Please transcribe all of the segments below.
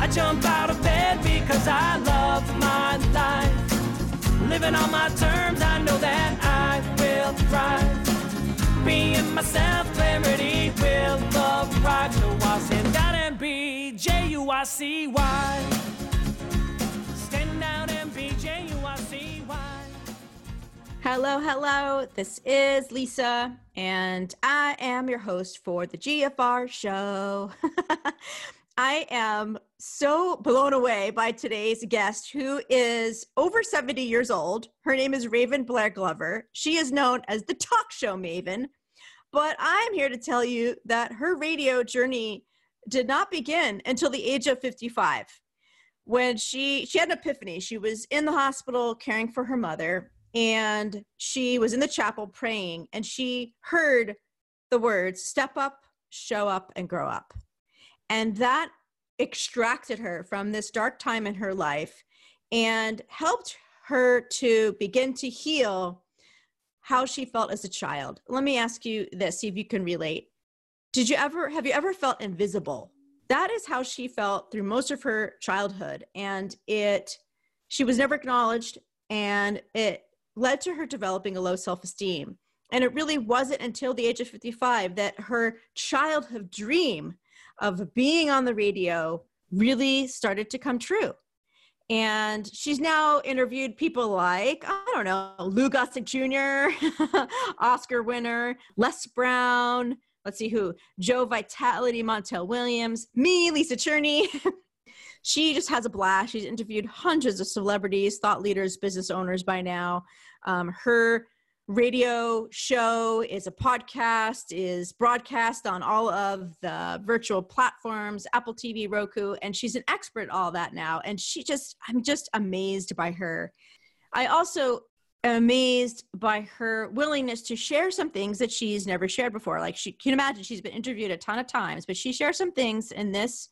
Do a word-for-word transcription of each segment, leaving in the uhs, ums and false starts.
I jump out of bed because I love my life. Living on my terms, I know that I will thrive. Being myself, clarity will arrive. So I'll stand out and be J U I C Y. Stand out and be J U I C Y. Hello, hello. This is Lisa, and I am your host for the G F R show. I am so blown away by today's guest, who is over seventy years old. Her name is Raven Blair Glover. She is known as the talk show maven. But I'm here to tell you that her radio journey did not begin until the age of fifty-five, when she, she had an epiphany. She was in the hospital caring for her mother, and she was in the chapel praying, and she heard the words, step up, show up, and grow up. And that extracted her from this dark time in her life and helped her to begin to heal how she felt as a child. Let me ask you this, see if you can relate. Did you ever, have you ever felt invisible? That is how she felt through most of her childhood. And it, she was never acknowledged, and it led to her developing a low self-esteem. And it really wasn't until the age of fifty-five that her childhood dream of being on the radio really started to come true. And she's now interviewed people like, I don't know, Lou Gossett Junior, Oscar winner, Les Brown, let's see who, Joe Vitality, Montel Williams, me, Lisa Cherney. She just has a blast. She's interviewed hundreds of celebrities, thought leaders, business owners by now. Um, her radio show is a podcast, is broadcast on all of the virtual platforms, Apple T V, Roku, and she's an expert at all that now. And she just, I'm just amazed by her. I also am amazed by her willingness to share some things that she's never shared before. Like, she can imagine she's been interviewed a ton of times, but she shares some things in this,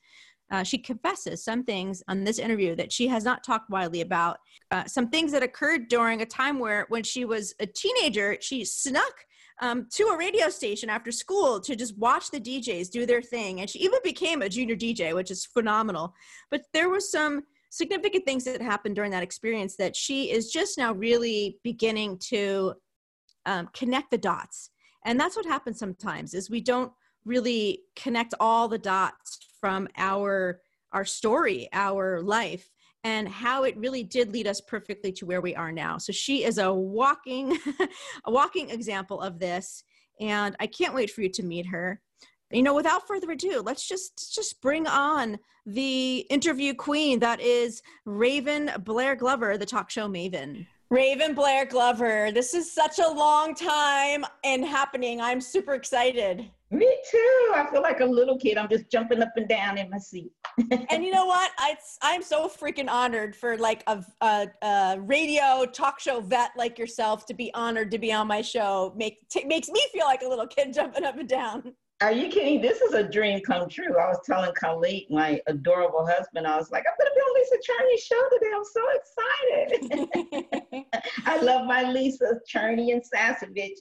uh, she confesses some things on this interview that she has not talked widely about. Uh, some things that occurred during a time where, when she was a teenager, she snuck um, to a radio station after school to just watch the D Js do their thing. And she even became a junior D J, which is phenomenal. But there were some significant things that happened during that experience that she is just now really beginning to um, connect the dots. And that's what happens sometimes, is we don't really connect all the dots from our our story, our life, and how it really did lead us perfectly to where we are now. So she is a walking, a walking example of this, and I can't wait for you to meet her. You know, without further ado, let's just just bring on the interview queen that is Raven Blair Glover, the talk show maven. Raven Blair Glover, this is such a long time in happening. I'm super excited. Me too. I feel like a little kid. I'm just jumping up and down in my seat. And you know what? I, I'm so freaking honored for like a, a, a radio talk show vet like yourself to be honored to be on my show. Make, t- makes me feel like a little kid jumping up and down. Are you kidding? This is a dream come true. I was telling Khalid, my adorable husband, I was like, I'm going to be on Lisa Cherney's show today. I'm so excited. I love my Lisa Cherney and Sasevich.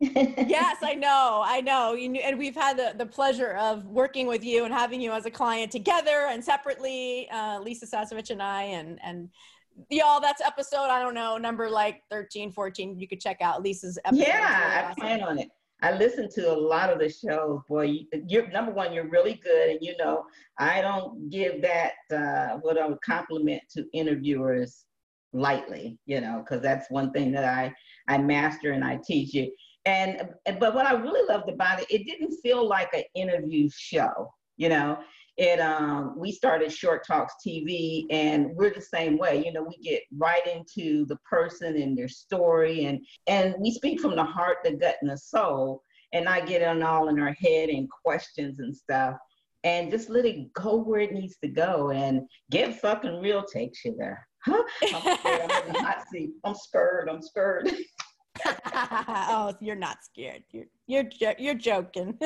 Yes, I know. I know. You knew, and we've had the, the pleasure of working with you and having you as a client together and separately, uh, Lisa Sasevich and I, and, and y'all, that's episode, I don't know, number like thirteen, fourteen. You could check out Lisa's episode. Yeah, really awesome. I plan on it. I listen to a lot of the shows. Boy, you're number one, you're really good. And, you know, I don't give that uh, what I would compliment to interviewers lightly, you know, because that's one thing that I, I master and I teach you. And, but what I really loved about it, it didn't feel like an interview show, you know. It, um, we started Short Talks T V, and we're the same way. You know, we get right into the person and their story, and, and we speak from the heart, the gut, and the soul, and not get it all in our head and questions and stuff, and just let it go where it needs to go, and get fucking real takes you there. Huh? I'm scared. I'm in the hot seat. I'm scared. I'm scared. Oh, you're not scared. You're you're jo- you're joking.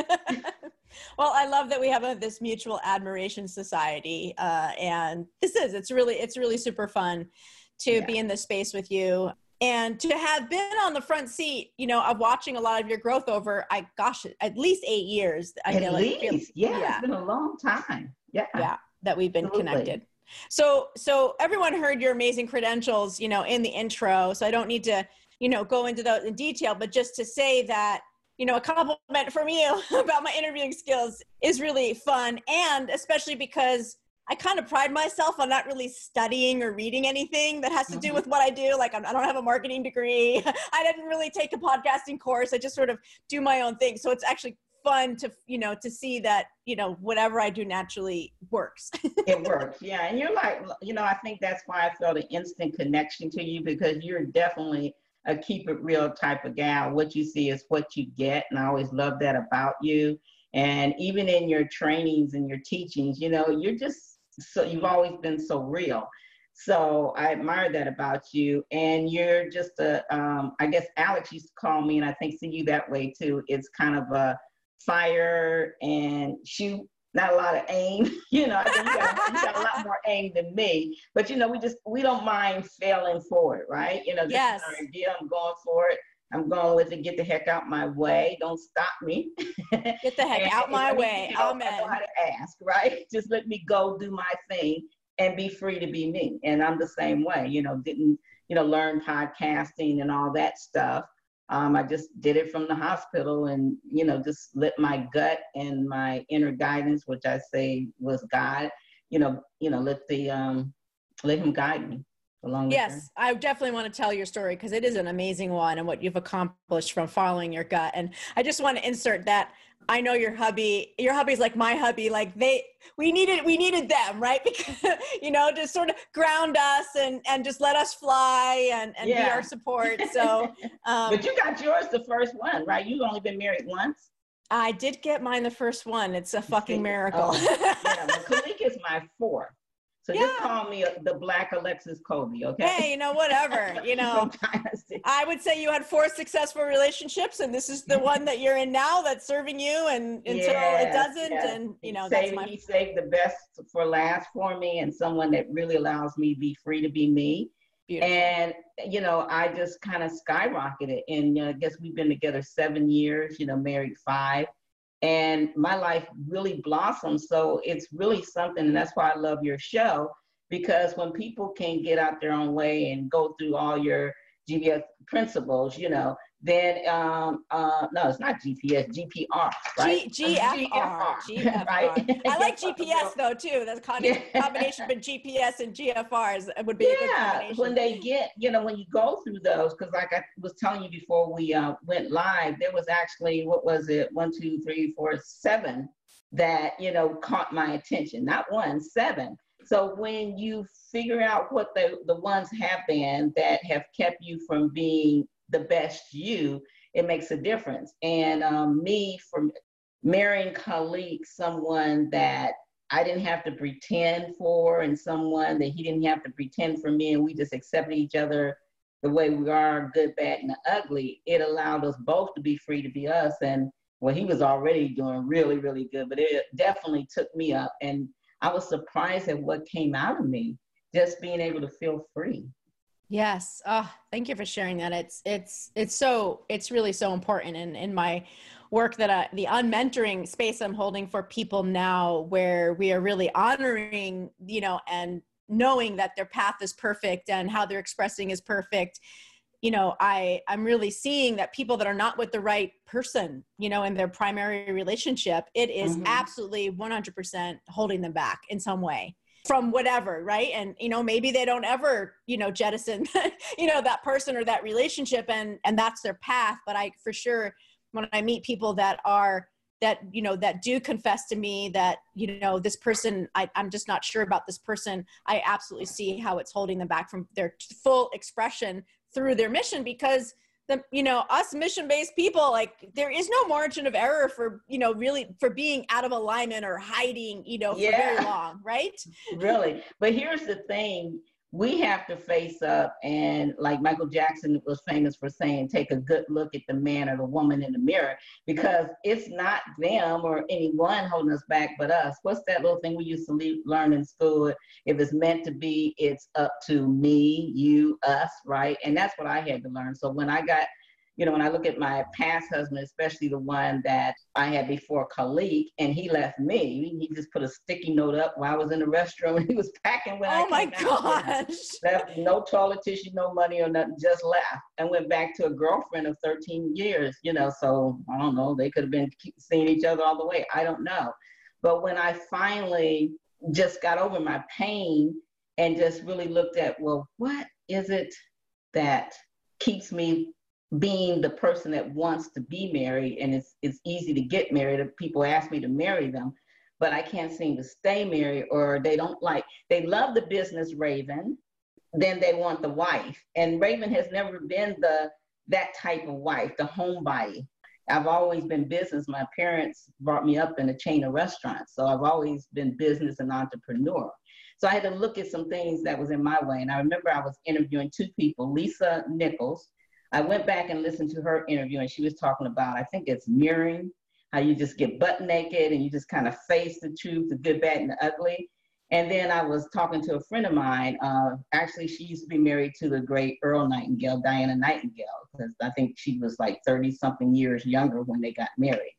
Well, I love that we have a, this mutual admiration society, uh, and this is it's really it's really super fun to yeah. be in this space with you and to have been on the front seat. You know, of watching a lot of your growth over, I gosh, at least eight years. I at feel least, like, yeah, yeah, it's been a long time. Yeah, yeah, that we've been Absolutely. connected. So, so everyone heard your amazing credentials, you know, in the intro. So I don't need to. you know, go into those in detail, but just to say that, you know, a compliment from you about my interviewing skills is really fun. And especially because I kind of pride myself on not really studying or reading anything that has to do with what I do. Like, I'm, I don't have a marketing degree. I didn't really take a podcasting course. I just sort of do my own thing. So it's actually fun to, you know, to see that, you know, whatever I do naturally works. It works. Yeah. And you're like, you know, I think that's why I felt an instant connection to you, because you're definitely a keep it real type of gal. What you see is what you get. And I always love that about you. And even in your trainings and your teachings, you know, you're just so, you've always been so real. So I admire that about you. And you're just a, um, I guess Alex used to call me, and I think see you that way too. It's kind of a fire and shoot, not a lot of aim, you know. I think you got, you got a lot more aim than me, but you know, we just, we don't mind failing forward, right? You know, this yes. is our idea, I'm going for it, I'm going with it, get the heck out my way, don't stop me. Get the heck and, out my you know, way, you know, amen. I know how to ask, right? Just let me go do my thing and be free to be me. And I'm the same way, you know, didn't, you know, learn podcasting and all that stuff. Um, I just did it from the hospital and, you know, just let my gut and my inner guidance, which I say was God, you know, you know, let the, um, let him guide me along the Yes, way. I definitely want to tell your story because it is an amazing one, and what you've accomplished from following your gut. And I just want to insert that. I know your hubby, your hubby's like my hubby, like they, we needed, we needed them, right? Because, you know, to sort of ground us and, and just let us fly and, and yeah. be our support. So, um, but you got yours the first one, right? You've only been married once. I did get mine the first one. It's a fucking miracle. Oh, yeah, well, Khalid is my fourth. So yeah. just call me the Black Alexis Colby, okay? Hey, you know, whatever, you know. I would say you had four successful relationships, and this is the one that you're in now that's serving you, and until yes, it doesn't, yes. and, you know, Save, that's my- He saved the best for last for me, and someone that really allows me to be free to be me. Beautiful. And, you know, I just kind of skyrocketed, and you know, I guess we've been together seven years, you know, married five. And my life really blossomed. So it's really something, and that's why I love your show, because when people can get out their own way and go through all your G P S principles, you know, then, um, uh, no, it's not G P S, G P R, right? G- GFR, GFR, GFR. Right? I like G P S though, too. That's a combination between G P S and G F Rs would be yeah, a good combination. When they get, you know, when you go through those, because like I was telling you before we uh, went live, there was actually, what was it? One, two, three, four, seven that, you know, caught my attention. Not one, seven. So when you figure out what the, the ones have been that have kept you from being the best you, it makes a difference. And um, me, for marrying Khalid, someone that I didn't have to pretend for, and someone that he didn't have to pretend for me, and we just accepted each other the way we are, good, bad, and ugly, it allowed us both to be free to be us. And well, he was already doing really, really good, but it definitely took me up. And I was surprised at what came out of me, just being able to feel free. Yes. Oh, thank you for sharing that. It's, it's, it's so, it's really so important. And in, in my work that I, the unmentoring space I'm holding for people now, where we are really honoring, you know, and knowing that their path is perfect and how they're expressing is perfect. you know, I, I'm really seeing that people that are not with the right person, you know, in their primary relationship, it is mm-hmm. absolutely one hundred percent holding them back in some way from whatever, right? And, you know, maybe they don't ever, you know, jettison, you know, that person or that relationship, and, and that's their path. But I, for sure, when I meet people that are, that, you know, that do confess to me that, you know, this person, I, I'm just not sure about this person, I absolutely see how it's holding them back from their full expression through their mission, because the, you know, us mission-based people, like there is no margin of error for, you know, really for being out of alignment or hiding, you know, for yeah. very long, right? Really. But here's the thing, we have to face up, and like Michael Jackson was famous for saying, take a good look at the man or the woman in the mirror, because it's not them or anyone holding us back, but us. What's that little thing we used to leave, learn in school? If it's meant to be, it's up to me, you, us, right? And that's what I had to learn. So when I got, you know, when I look at my past husband, especially the one that I had before Khalid, and he left me, he just put a sticky note up while I was in the restroom, and he was packing when oh I my came gosh. Out. Left no toilet tissue, no money or nothing, just left and went back to a girlfriend of thirteen years, you know, so I don't know, they could have been seeing each other all the way. I don't know. But when I finally just got over my pain and just really looked at, well, what is it that keeps me being the person that wants to be married? And it's it's easy to get married. People ask me to marry them, but I can't seem to stay married, or they don't like, they love the business Raven, then they want the wife. And Raven has never been the that type of wife, the homebody. I've always been business. My parents brought me up in a chain of restaurants. So I've always been business and entrepreneur. So I had to look at some things that was in my way. And I remember I was interviewing two people, Lisa Nichols. I went back and listened to her interview, and she was talking about, I think it's mirroring, how you just get butt naked and you just kind of face the truth, the good, bad, and the ugly. And then I was talking to a friend of mine. Uh, actually, she used to be married to the great Earl Nightingale, Diana Nightingale, because I think she was like thirty-something years younger when they got married.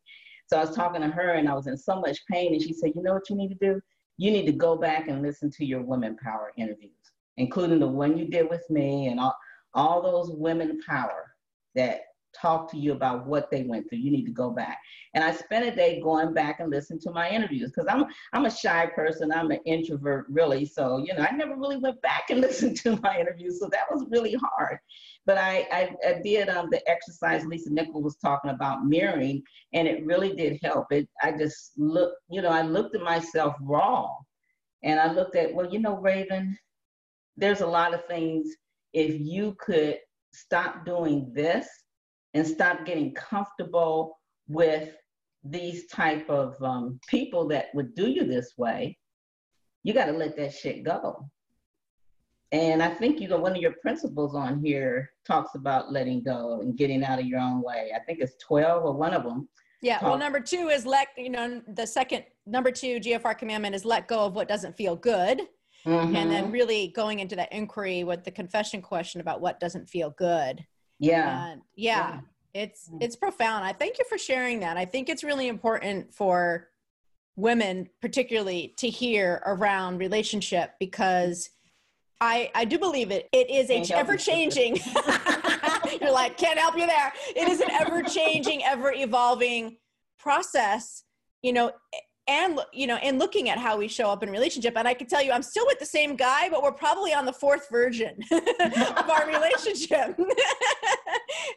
So I was talking to her, and I was in so much pain, and she said, you know what you need to do? You need to go back and listen to your women power interviews, including the one you did with me and all. All those women power that talk to you about what they went through, you need to go back. And I spent a day going back and listening to my interviews, because I'm, I'm a shy person, I'm an introvert really, so you know, I never really went back and listened to my interviews, so that was really hard. But I, I, I did um, the exercise Lisa Nichols was talking about, mirroring, and it really did help. It, I just looked, you know, I looked at myself raw, and I looked at, well, you know, Raven, there's a lot of things. If you could stop doing this and stop getting comfortable with these type of um, people that would do you this way, you got to let that shit go. And I think, you know, one of your principles on here talks about letting go and getting out of your own way. I think it's twelve or one of them. Yeah. Talk- well, number two is let, you know, the second, number two G F R commandment is let go of what doesn't feel good. Mm-hmm. And then really going into that inquiry with the confession question about what doesn't feel good. Yeah. And yeah, yeah. It's, mm-hmm. it's profound. I thank you for sharing that. I think it's really important for women particularly to hear around relationship, because I, I do believe it. It is a ever changing. You're like, can't help you there. It is an ever changing, ever evolving process, you know, and, you know, and looking at how we show up in relationship. And I can tell you, I'm still with the same guy, but we're probably on the fourth version of our relationship.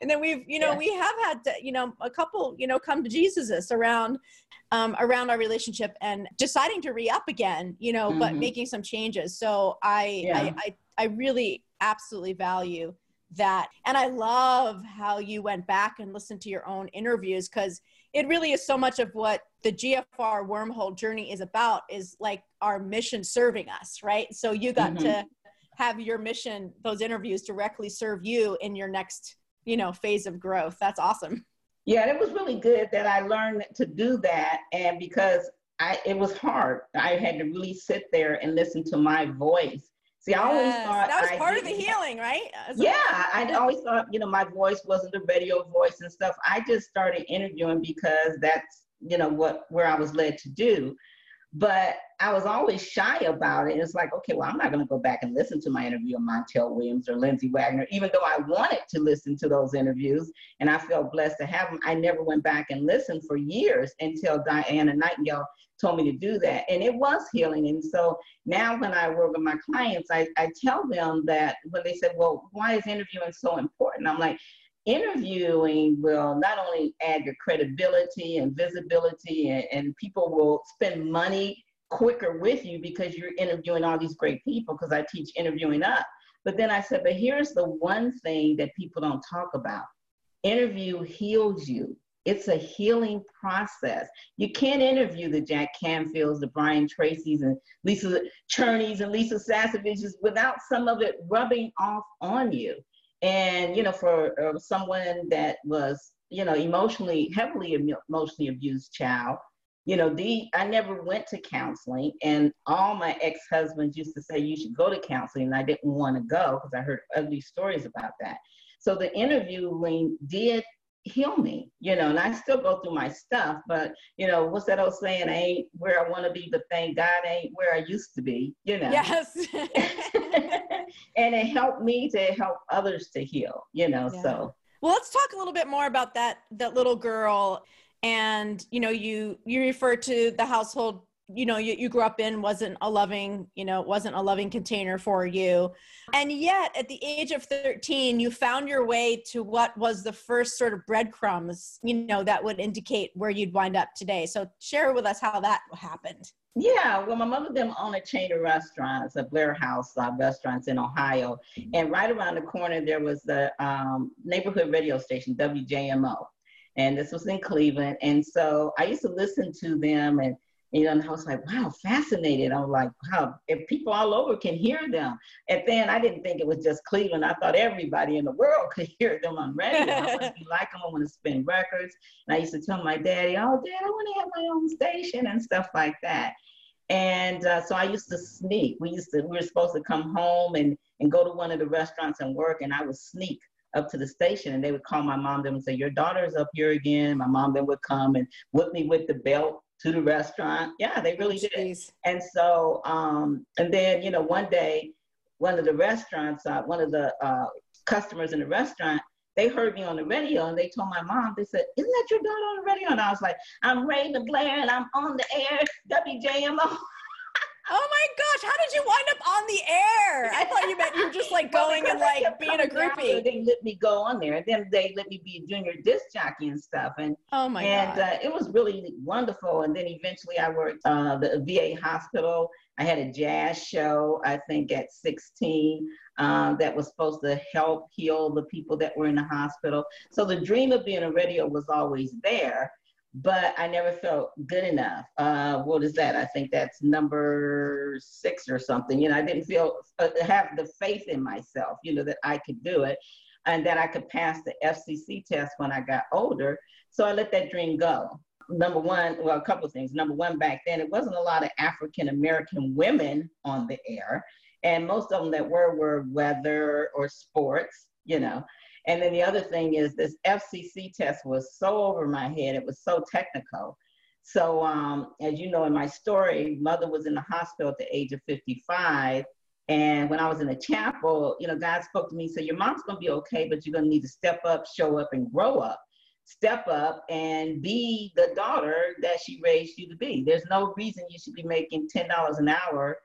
And then we've, you know, yeah. we have had, to, you know, a couple, you know, come to Jesus around, um, around our relationship and deciding to re-up again, you know, mm-hmm. but making some changes. So I, yeah. I, I, I really absolutely value that. And I love how you went back and listened to your own interviews, because it really is so much of what the G F R wormhole journey is about, is like our mission serving us, right? So you got mm-hmm. to have your mission, those interviews directly serve you in your next, you know, phase of growth. That's awesome. Yeah, it was really good that I learned to do that. And because I, it was hard, I had to really sit there and listen to my voice. See, I always yes. thought that was I part did, of the healing, right? Yeah, I always thought, you know, my voice wasn't the radio voice and stuff. I just started interviewing because that's, you know, what where I was led to do. But I was always shy about it. It's like, okay, well, I'm not going to go back and listen to my interview of Montel Williams or Lindsey Wagner, even though I wanted to listen to those interviews and I felt blessed to have them. I never went back and listened for years until Diana Nightingale told me to do that. And it was healing. And so now when I work with my clients, I, I tell them that when they said, well, why is interviewing so important? I'm like, interviewing will not only add your credibility and visibility, and, and people will spend money quicker with you because you're interviewing all these great people, because I teach interviewing up. But then I said, but here's the one thing that people don't talk about. Interview heals you. It's a healing process. You can't interview the Jack Canfields, the Brian Tracys, and Lisa Cherneys, and Lisa Saseviches without some of it rubbing off on you. And, you know, for uh, someone that was, you know, emotionally, heavily emotionally abused child, you know, the, I never went to counseling. And all my ex-husbands used to say, you should go to counseling. And I didn't want to go because I heard ugly stories about that. So the interviewing did heal me, you know, and I still go through my stuff. But, you know, what's that old saying? I ain't where I want to be, but thank God I ain't where I used to be, you know. Yes. And it helped me to help others to heal, you know, yeah. So. Well, let's talk a little bit more about that, that little girl. And, you know, you, you refer to the household, you know, you, you grew up in wasn't a loving, you know, wasn't a loving container for you. And yet at the age of thirteen, you found your way to what was the first sort of breadcrumbs, you know, that would indicate where you'd wind up today. So share with us how that happened. Yeah, well, my mother and them own a chain of restaurants, a Blair House uh, restaurants in Ohio. And right around the corner, there was the um, neighborhood radio station, W J M O. And this was in Cleveland. And so I used to listen to them, and, you know, and I was like, wow, fascinated. I was like, wow, if people all over can hear them. And then I didn't think it was just Cleveland. I thought everybody in the world could hear them on radio. I want to be like them. I want to spin records. And I used to tell my daddy, oh, Dad, I want to have my own station and stuff like that. And uh, so I used to sneak. We used to, we were supposed to come home and, and go to one of the restaurants and work, and I would sneak up to the station, and they would call my mom them and say, your daughter's up here again. My mom then would come and whip me with the belt to the restaurant. Yeah, they really did. Jeez. And so, um, and then, you know, one day, one of the restaurants, uh, one of the uh, customers in the restaurant, they heard me on the radio, and they told my mom, they said, isn't that your daughter on the radio? And I was like, I'm Raven Blair, and I'm on the air, W J M O. Oh my gosh, how did you wind up on the air? I thought you meant you were just like going well, and like being a groupie. They let me go on there, and then they let me be a junior disc jockey and stuff. And oh my and, God. And uh, it was really wonderful. And then eventually I worked uh, the V A hospital. I had a jazz show, I think at sixteen, uh, that was supposed to help heal the people that were in the hospital. So the dream of being a radio was always there, but I never felt good enough. Uh, what is that? I think that's number six or something. You know, I didn't feel, uh, have the faith in myself, you know, that I could do it and that I could pass the F C C test when I got older. So I let that dream go. Number one, well, a couple of things. Number one, back then, it wasn't a lot of African-American women on the air. And most of them that were, were weather or sports, you know. And then the other thing is this F C C test was so over my head. It was so technical. So um, as you know, in my story, mother was in the hospital at the age of fifty-five. And when I was in the chapel, you know, God spoke to me. So your mom's going to be okay, but you're going to need to step up, show up, and grow up. Step up and be the daughter that she raised you to be. There's no reason you should be making ten dollars an hour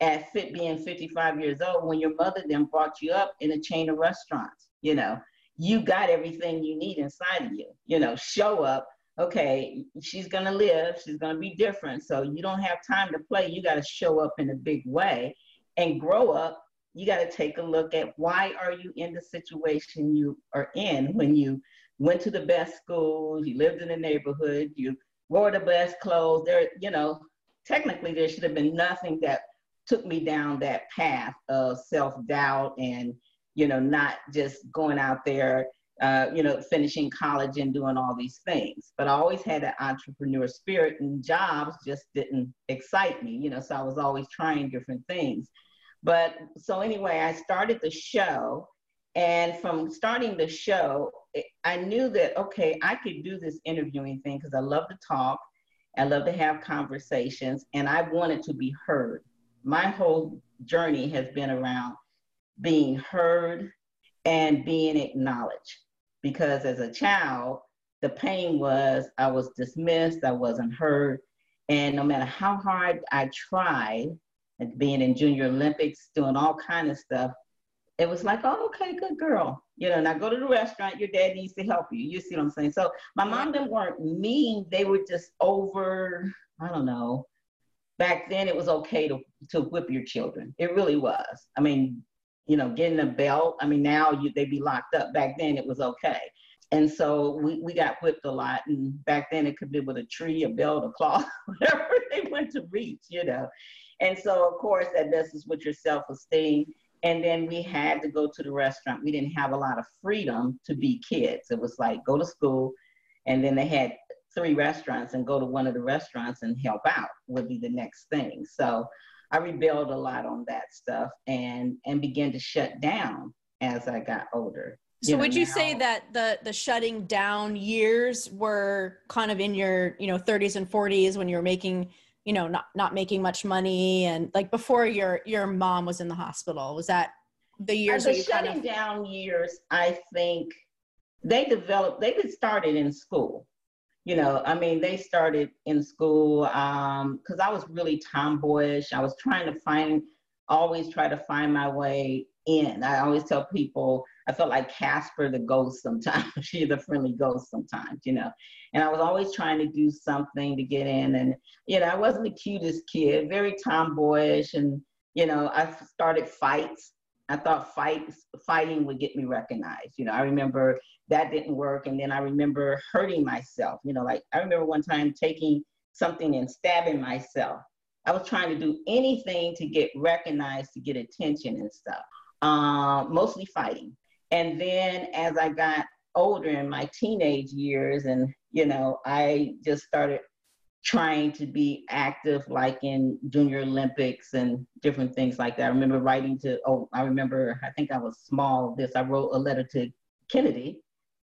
at fit being fifty-five years old when your mother then brought you up in a chain of restaurants. You know, you got everything you need inside of you. You know, show up. Okay, she's going to live. She's going to be different. So you don't have time to play. You got to show up in a big way and grow up. You got to take a look at why are you in the situation you are in when you went to the best schools, you lived in the neighborhood, you wore the best clothes. There, you know, technically there should have been nothing that took me down that path of self-doubt and, you know, not just going out there, uh, you know, finishing college and doing all these things. But I always had an entrepreneur spirit, and jobs just didn't excite me, you know, so I was always trying different things. But so anyway, I started the show, and from starting the show, I knew that, okay, I could do this interviewing thing because I love to talk. I love to have conversations, and I wanted to be heard. My whole journey has been around being heard and being acknowledged, because as a child, the pain was I was dismissed, I wasn't heard, and no matter how hard I tried, and being in Junior Olympics, doing all kind of stuff, it was like, oh, okay, good girl. You know, now go to the restaurant, your dad needs to help you. You see what I'm saying? So my mom didn't weren't mean. They were just over, I don't know. Back then it was okay to, to whip your children. It really was. I mean, you know, getting a belt. I mean, now you, they'd be locked up. Back then it was okay. And so we, we got whipped a lot. And back then it could be with a tree, a belt, a cloth, whatever they went to reach, you know. And so, of course, that messes with your self-esteem. And then we had to go to the restaurant. We didn't have a lot of freedom to be kids. It was like, go to school. And then they had three restaurants, and go to one of the restaurants and help out would be the next thing. So I rebelled a lot on that stuff, and, and began to shut down as I got older. So would you say that the, the shutting down years were kind of in your, you know, thirties and forties, when you were making, you know, not, not making much money, and like before your, your mom was in the hospital? Was that the years? The shutting down years, I think they developed, they started in school. You know, I mean, they started in school um, because I was really tomboyish. I was trying to find, always try to find my way in. I always tell people, I felt like Casper the ghost sometimes. She's a friendly ghost sometimes, you know. And I was always trying to do something to get in. And, you know, I wasn't the cutest kid, very tomboyish. And, you know, I started fights. I thought fights, fighting would get me recognized. You know, I remember that didn't work. And then I remember hurting myself. You know, like I remember one time taking something and stabbing myself. I was trying to do anything to get recognized, to get attention and stuff, uh, mostly fighting. And then as I got older in my teenage years, and, you know, I just started trying to be active, like in Junior Olympics and different things like that. I remember writing to, oh, I remember, I think I was small, this, I wrote a letter to Kennedy,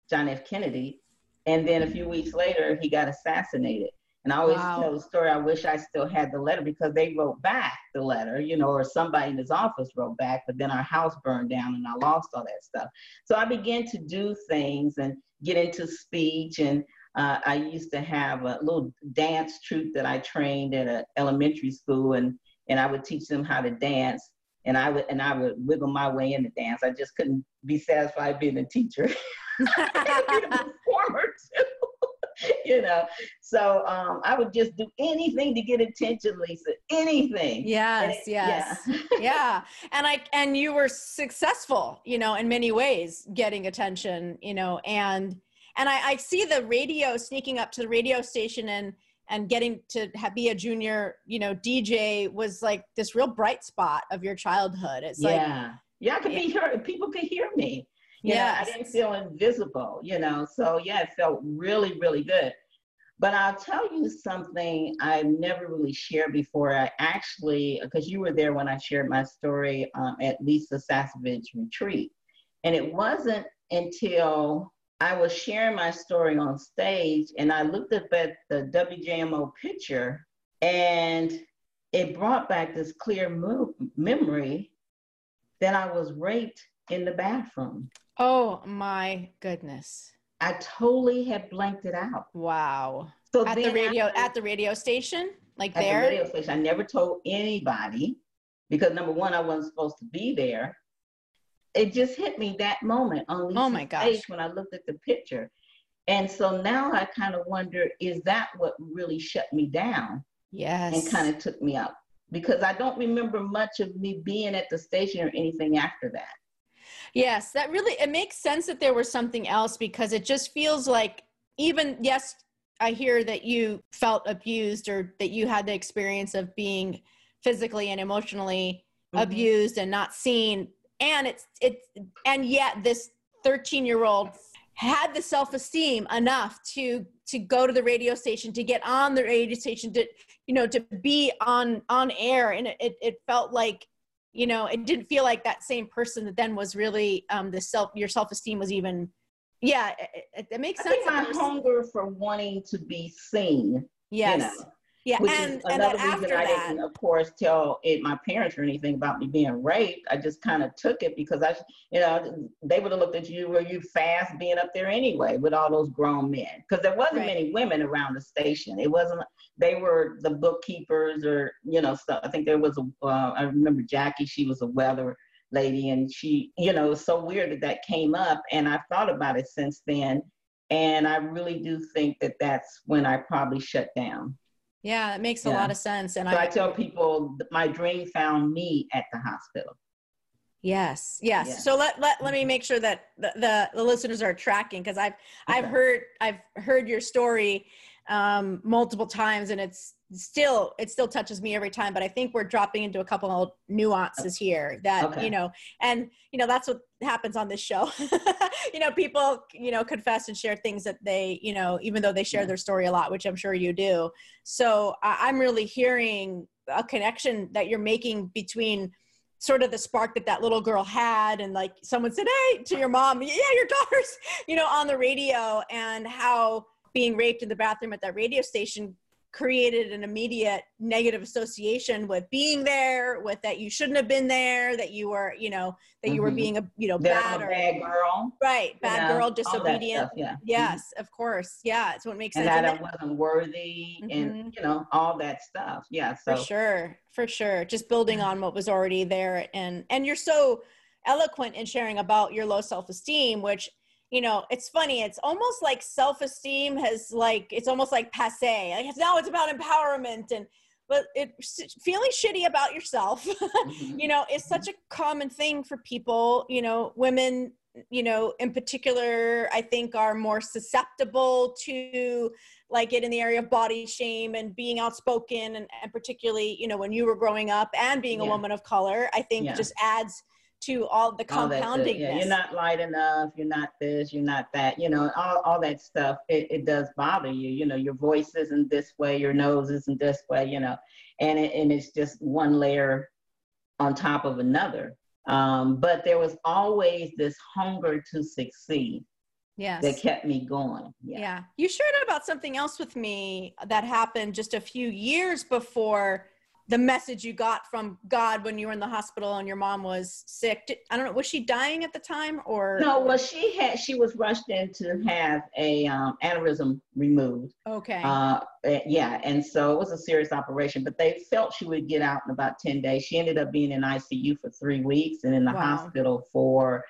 John F. Kennedy. And then a few weeks later, he got assassinated. And I always wow. tell the story, I wish I still had the letter, because they wrote back the letter, you know, or somebody in his office wrote back, but then our house burned down and I lost all that stuff. So I began to do things and get into speech. And uh, I used to have a little dance troupe that I trained at an elementary school, and, and I would teach them how to dance. And I would, and I would wiggle my way into dance. I just couldn't be satisfied being a teacher. I could be a performer too. You know, so um, I would just do anything to get attention, Lisa. Anything. Yes, it, yes, yeah. yeah. And I and you were successful, you know, in many ways, getting attention, you know, and and I, I see the radio, sneaking up to the radio station and and getting to have, be a junior, you know, D J was like this real bright spot of your childhood. It's yeah. like yeah, I could yeah. be heard. People could hear me. Yeah, I didn't feel invisible, you know, so yeah, it felt really, really good. But I'll tell you something I've never really shared before. I actually, because you were there when I shared my story um, at Lisa Sasevich retreat. And it wasn't until I was sharing my story on stage, and I looked up at the W J M O picture, and it brought back this clear mo- memory that I was raped in the bathroom. Oh my goodness. I totally had blanked it out. Wow. So at the radio, I, at the radio station, like there? At the radio station. I never told anybody, because number one, I wasn't supposed to be there. It just hit me that moment on Lisa's oh my gosh. Face when I looked at the picture. And so now I kind of wonder, is that what really shut me down? Yes. And kind of took me up? Because I don't remember much of me being at the station or anything after that. Yes, that really, it makes sense that there was something else, because it just feels like even, yes, I hear that you felt abused, or that you had the experience of being physically and emotionally mm-hmm. abused and not seen. And it's, it's, and yet this thirteen year old had the self-esteem enough to, to go to the radio station, to get on the radio station, to, you know, to be on, on air. And it, it felt like, you know, it didn't feel like that same person that then was really um, the self, your self-esteem was even, yeah, it, it, it makes sense. I think my hunger for wanting to be seen Yes. You know? Yeah. Which and is another and reason after I that, didn't, of course, tell it, my parents or anything about me being raped. I just kind of took it because I, you know, they would have looked at you, were you fast being up there anyway with all those grown men? Because there wasn't right. many women around the station. It wasn't, they were the bookkeepers or, you know, stuff. I think there was, a, uh, I remember Jackie, she was a weather lady, and she, you know, it was so weird that that came up, and I've thought about it since then. And I really do think that that's when I probably shut down. Yeah, it makes yeah. a lot of sense. And so I, I tell people my dream found me at the hospital. Yes, yes. Yeah. So let, let let me make sure that the, the, the listeners are tracking, because I've okay. I've heard I've heard your story um, multiple times, and it's still it still touches me every time. But I think we're dropping into a couple of nuances okay. here that okay. you know, and you know that's what happens on this show. You know, people, you know, confess and share things that they, you know, even though they share yeah. their story a lot, which I'm sure you do. So I, I'm really hearing a connection that you're making between sort of the spark that that little girl had, and like someone said, hey, to your mom, yeah, your daughter's, you know, on the radio, and how being raped in the bathroom at that radio station created an immediate negative association with being there, with that you shouldn't have been there, that you were, you know, that mm-hmm. you were being a, you know, bad, or, bad girl. Right. Bad you know, girl, disobedient. Stuff, yeah. Yes, mm-hmm. of course. Yeah. It's what makes and sense. That and that I wasn't worthy mm-hmm. and, you know, all that stuff. Yeah. So. For sure. For sure. Just building on what was already there. And, and you're so eloquent in sharing about your low self-esteem, which, you know, it's funny. It's almost like self-esteem has like, it's almost like passe. Like it's, now it's about empowerment, and, but it feeling shitty about yourself, mm-hmm. you know, is such a common thing for people, you know, women, you know, in particular, I think are more susceptible to like it in the area of body shame and being outspoken. And, and particularly, you know, when you were growing up and being yeah. a woman of color, I think yeah. just adds to all the compounding. Yeah, you're not light enough, you're not this, you're not that, you know, all, all that stuff, it, it does bother you, you know, your voice isn't this way, your nose isn't this way, you know, and it, and it's just one layer on top of another. Um, but there was always this hunger to succeed. Yes. That kept me going. Yeah. yeah. You shared about something else with me that happened just a few years before the message you got from God when you were in the hospital and your mom was sick. Did, I don't know, was she dying at the time or? No, well, she had, she was rushed in to have a um, aneurysm removed. Okay. Uh, yeah. And so it was a serious operation, but they felt she would get out in about ten days. She ended up being in I C U for three weeks and in the wow. hospital for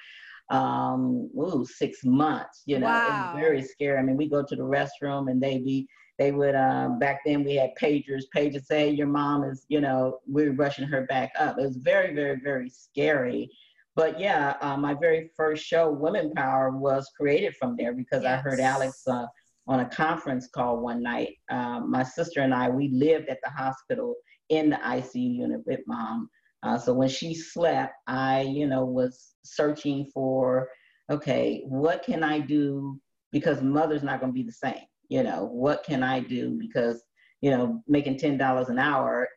um, ooh, six months, you know, wow. it was very scary. I mean, we go to the restroom and they be, They would, um, back then we had pagers, pagers say, your mom is, you know, we're rushing her back up. It was very, very, very scary. But yeah, uh, my very first show, Women Power, was created from there because yes. I heard Alex uh, on a conference call one night. Uh, my sister and I, we lived at the hospital in the I C U unit with mom. Uh, so when she slept, I, you know, was searching for, okay, what can I do? Because mother's not going to be the same. You know, what can I do? Because, you know, making ten dollars an hour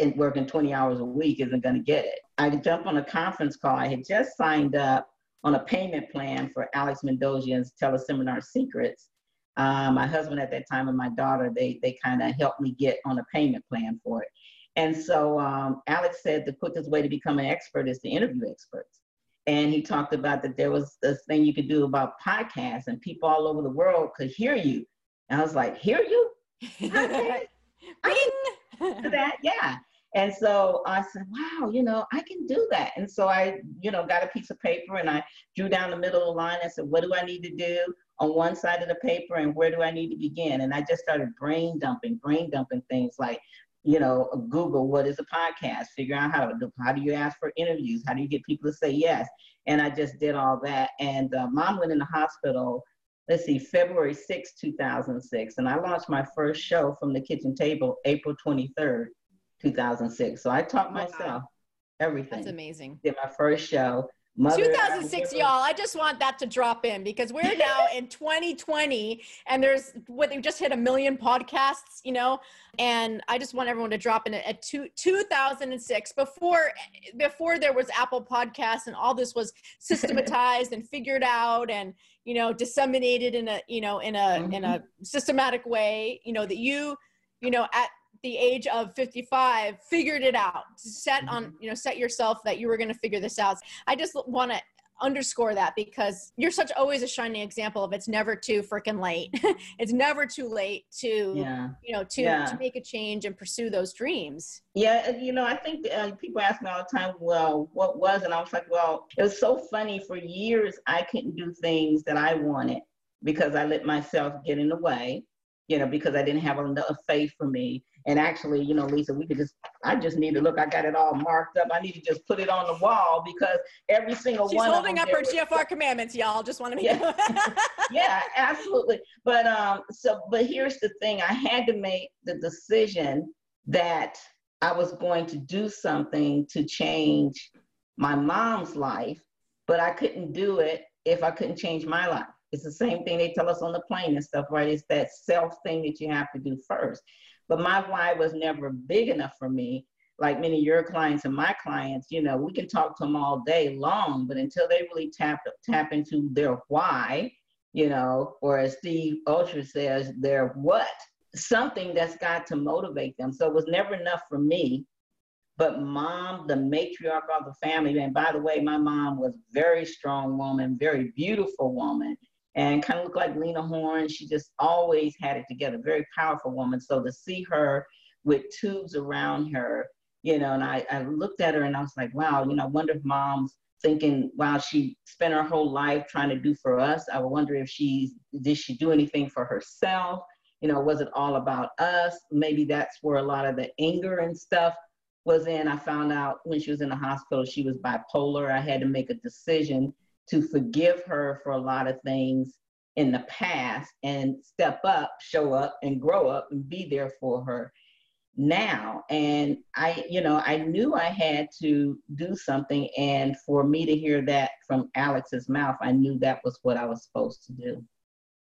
and working twenty hours a week isn't going to get it. I jumped on a conference call. I had just signed up on a payment plan for Alex Mandossian's teleseminar Secrets. Um, my husband at that time and my daughter, they, they kind of helped me get on a payment plan for it. And so um, Alex said the quickest way to become an expert is to interview experts. And he talked about that there was this thing you could do about podcasts, and people all over the world could hear you. And I was like, hear you? I can do that, yeah. And so I said, wow, you know, I can do that. And so I, you know, got a piece of paper and I drew down the middle of the line. I said, what do I need to do on one side of the paper and where do I need to begin? And I just started brain dumping, brain dumping things like, you know, Google, what is a podcast? Figure out how to do, how do you ask for interviews? How do you get people to say yes? And I just did all that. And uh, mom went in the hospital, let's see, February sixth, two thousand six. And I launched my first show from the kitchen table, April twenty-third, two thousand six. So I taught myself wow. everything. That's amazing. Did my first show. Mother, two thousand six, y'all, I just want that to drop in because we're now in twenty twenty and there's what they just hit a million podcasts, you know, and I just want everyone to drop in at two, two thousand six before, before there was Apple Podcasts and all this was systematized and figured out and, you know, disseminated in a, you know, in a, mm-hmm. in a systematic way, you know, that you you know, at the age of fifty-five, figured it out, set on, you know, set yourself that you were going to figure this out. I just want to underscore that, because you're such always a shining example of it's never too freaking late. It's never too late to, yeah. you know, to, yeah. to make a change and pursue those dreams. Yeah. You know, I think uh, people ask me all the time, well, what was, and I was like, well, it was so funny. For years, I couldn't do things that I wanted because I let myself get in the way, you know, because I didn't have enough faith for me. And actually, you know, Lisa, we could just, I just need to look, I got it all marked up. I need to just put it on the wall, because every single She's one She's holding of them up her G F R was, commandments, y'all. Just want to make yeah. Yeah, absolutely. But, um, so, but here's the thing. I had to make the decision that I was going to do something to change my mom's life, but I couldn't do it if I couldn't change my life. It's the same thing they tell us on the plane and stuff, right? It's that self thing that you have to do first. But my why was never big enough for me. Like many of your clients and my clients, you know, we can talk to them all day long, but until they really tap tap into their why, you know, or as Steve Ultra says, their what, something that's got to motivate them. So it was never enough for me. But mom, the matriarch of the family, and by the way, my mom was a very strong woman, very beautiful woman, and kind of looked like Lena Horne. She just always had it together, very powerful woman. So to see her with tubes around her, you know, and I, I looked at her and I was like, wow, you know, I wonder if mom's thinking, wow, she spent her whole life trying to do for us. I wonder if she's, did she do anything for herself? You know, was it all about us? Maybe that's where a lot of the anger and stuff was in. I found out when she was in the hospital, she was bipolar. I had to make a decision to forgive her for a lot of things in the past and step up, show up, and grow up and be there for her now. And I, you know, I knew I had to do something. And for me to hear that from Alex's mouth, I knew that was what I was supposed to do.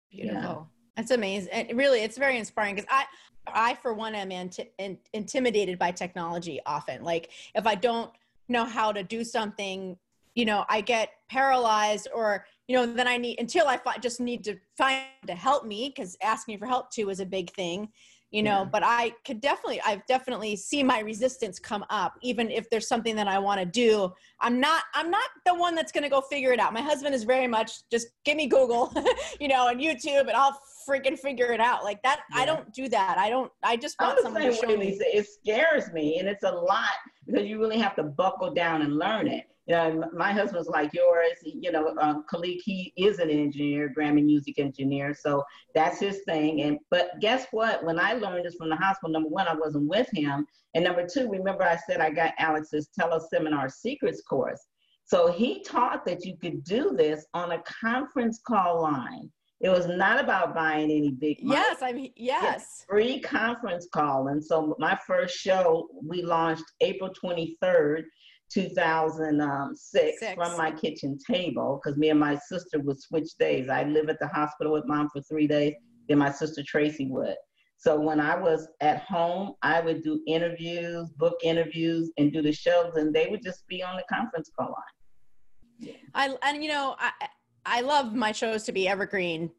Beautiful. Yeah. That's amazing. It really, it's very inspiring, because I, I for one, am anti- in- intimidated by technology often. Like if I don't know how to do something, you know, I get paralyzed, or, you know, then I need, until I fi- just need to find to help me, because asking for help too is a big thing, you know, yeah. But I could definitely, I've definitely seen my resistance come up. Even if there's something that I want to do, I'm not, I'm not the one that's going to go figure it out. My husband is very much just give me Google, you know, and YouTube, and I'll freaking figure it out like that. Yeah. I don't do that. I don't, I just want someone to show me. It scares me, and it's a lot, because you really have to buckle down and learn it. You know, my husband's like yours, you know, um, Khalid, he is an engineer, Grammy music engineer. So that's his thing. And, but guess what? When I learned this from the hospital, number one, I wasn't with him. And number two, remember I said I got Alex's teleseminar secrets course. So he taught that you could do this on a conference call line. It was not about buying any big money. Yes, I mean, yes. Free conference call. And so my first show, we launched April twenty-third, two thousand six Six. From my kitchen table, because me and my sister would switch days. I lived at the hospital with mom for three days, then my sister Tracy would. So when I was at home, I would do interviews, book interviews, and do the shows, and they would just be on the conference call line. Yeah. I, and you know, I, I love my shows to be evergreen.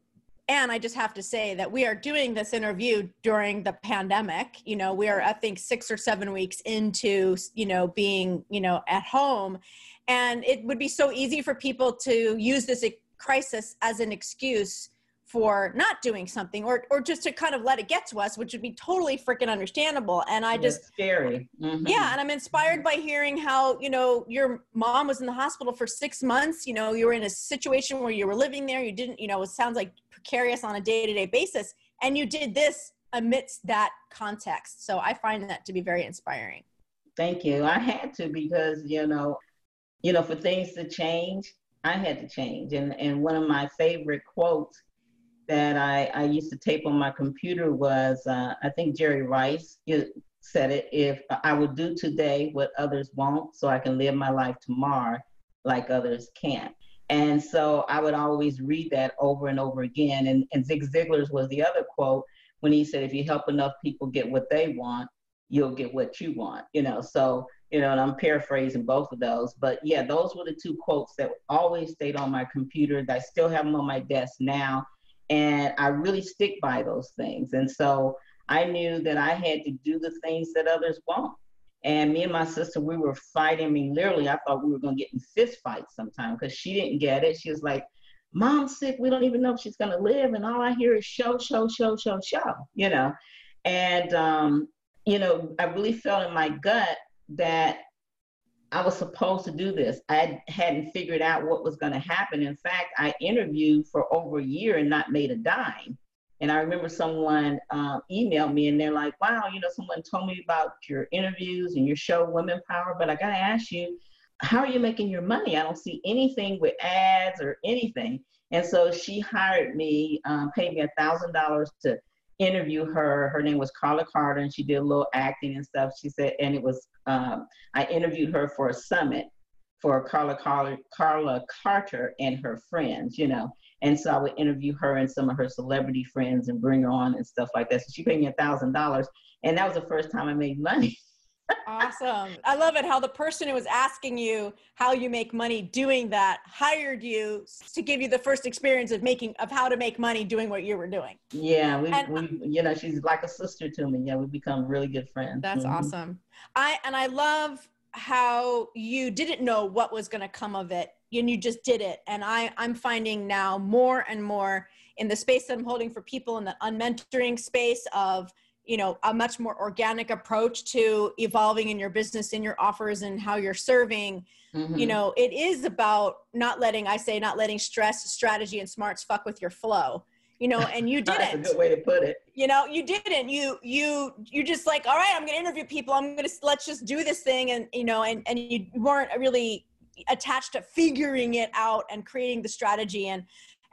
And I just have to say that we are doing this interview during the pandemic. You know, we are, I think, six or seven weeks into, you know, being, you know, at home. And it would be so easy for people to use this crisis as an excuse for not doing something, or or just to kind of let it get to us, which would be totally freaking understandable. And I just, it's scary. Mm-hmm. Yeah. And I'm inspired by hearing how, you know, your mom was in the hospital for six months, you know, you were in a situation where you were living there. You didn't, you know, it sounds like precarious on a day-to-day basis. And you did this amidst that context. So I find that to be very inspiring. Thank you. I had to, because, you know, you know, for things to change, I had to change. And, and one of my favorite quotes that I, I used to tape on my computer was, uh, I think Jerry Rice said it, if I will do today what others won't, so I can live my life tomorrow like others can't. And so I would always read that over and over again. And, and Zig Ziglar's was the other quote, when he said, if you help enough people get what they want, you'll get what you want, you know? So, you know, and I'm paraphrasing both of those, but yeah, those were the two quotes that always stayed on my computer. I still have them on my desk now. And I really stick by those things. And so I knew that I had to do the things that others won't. And me and my sister, we were fighting. I mean, literally, I thought we were going to get in fist fights sometime because she didn't get it. She was like, Mom's sick. We don't even know if she's going to live. And all I hear is show, show, show, show, show, you know. And, um, you know, I really felt in my gut that I was supposed to do this. I hadn't figured out what was going to happen. In fact, I interviewed for over a year and not made a dime. And I remember someone uh, emailed me and they're like, wow, you know, someone told me about your interviews and your show, Women Power, but I got to ask you, how are you making your money? I don't see anything with ads or anything. And so she hired me, um, paid me one thousand dollars to interview her. Her name was Carla Carter, and she did a little acting and stuff. She said, and it was, um, I interviewed her for a summit for Carla, Carla, Carla Carter and her friends, you know. And so I would interview her and some of her celebrity friends and bring her on and stuff like that. So she paid me one thousand dollars. And that was the first time I made money. Awesome. I love it how the person who was asking you how you make money doing that hired you to give you the first experience of making, of how to make money doing what you were doing. Yeah. We, and, we you know, she's like a sister to me. Yeah. We've become really good friends. That's mm-hmm. awesome. I, and I love how you didn't know what was going to come of it. And you just did it. And I, I'm finding now more and more in the space that I'm holding for people in the unmentoring space of, you know, a much more organic approach to evolving in your business, in your offers and how you're serving, mm-hmm. you know, it is about not letting, I say, not letting stress, strategy and smarts fuck with your flow, you know, and you didn't. That's a good way to put it. You know, you didn't, you, you, you just like, all right, I'm going to interview people. I'm going to, let's just do this thing. And, you know, and, and you weren't really attached to figuring it out and creating the strategy. And,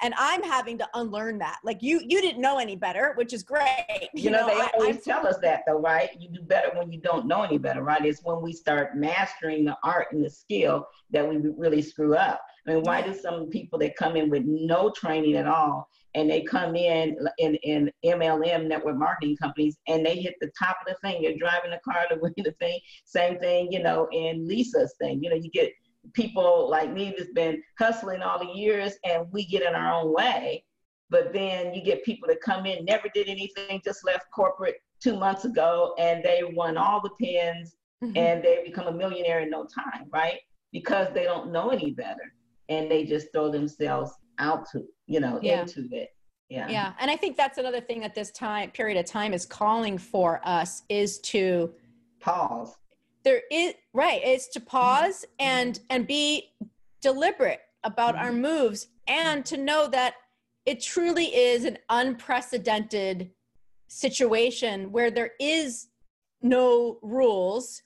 and I'm having to unlearn that. Like you, you didn't know any better, which is great. You, you know, know, they I, always I, tell us that though, right? You do better when you don't know any better, right? It's when we start mastering the art and the skill that we really screw up. I mean, why do some people that come in with no training at all and they come in in, in M L M network marketing companies and they hit the top of the thing, you're driving a car to win the thing, same thing, you know, in Lisa's thing, you know, you get people like me that's been hustling all the years and we get in our own way. But then you get people that come in, never did anything, just left corporate two months ago and they won all the pins mm-hmm. and they become a millionaire in no time, right? Because they don't know any better and they just throw themselves out to, you know, yeah. into it. Yeah. Yeah. And I think that's another thing that this time period of time is calling for us is to pause. There is right is to pause and and be deliberate about our moves and to know that it truly is an unprecedented situation where there is no rules.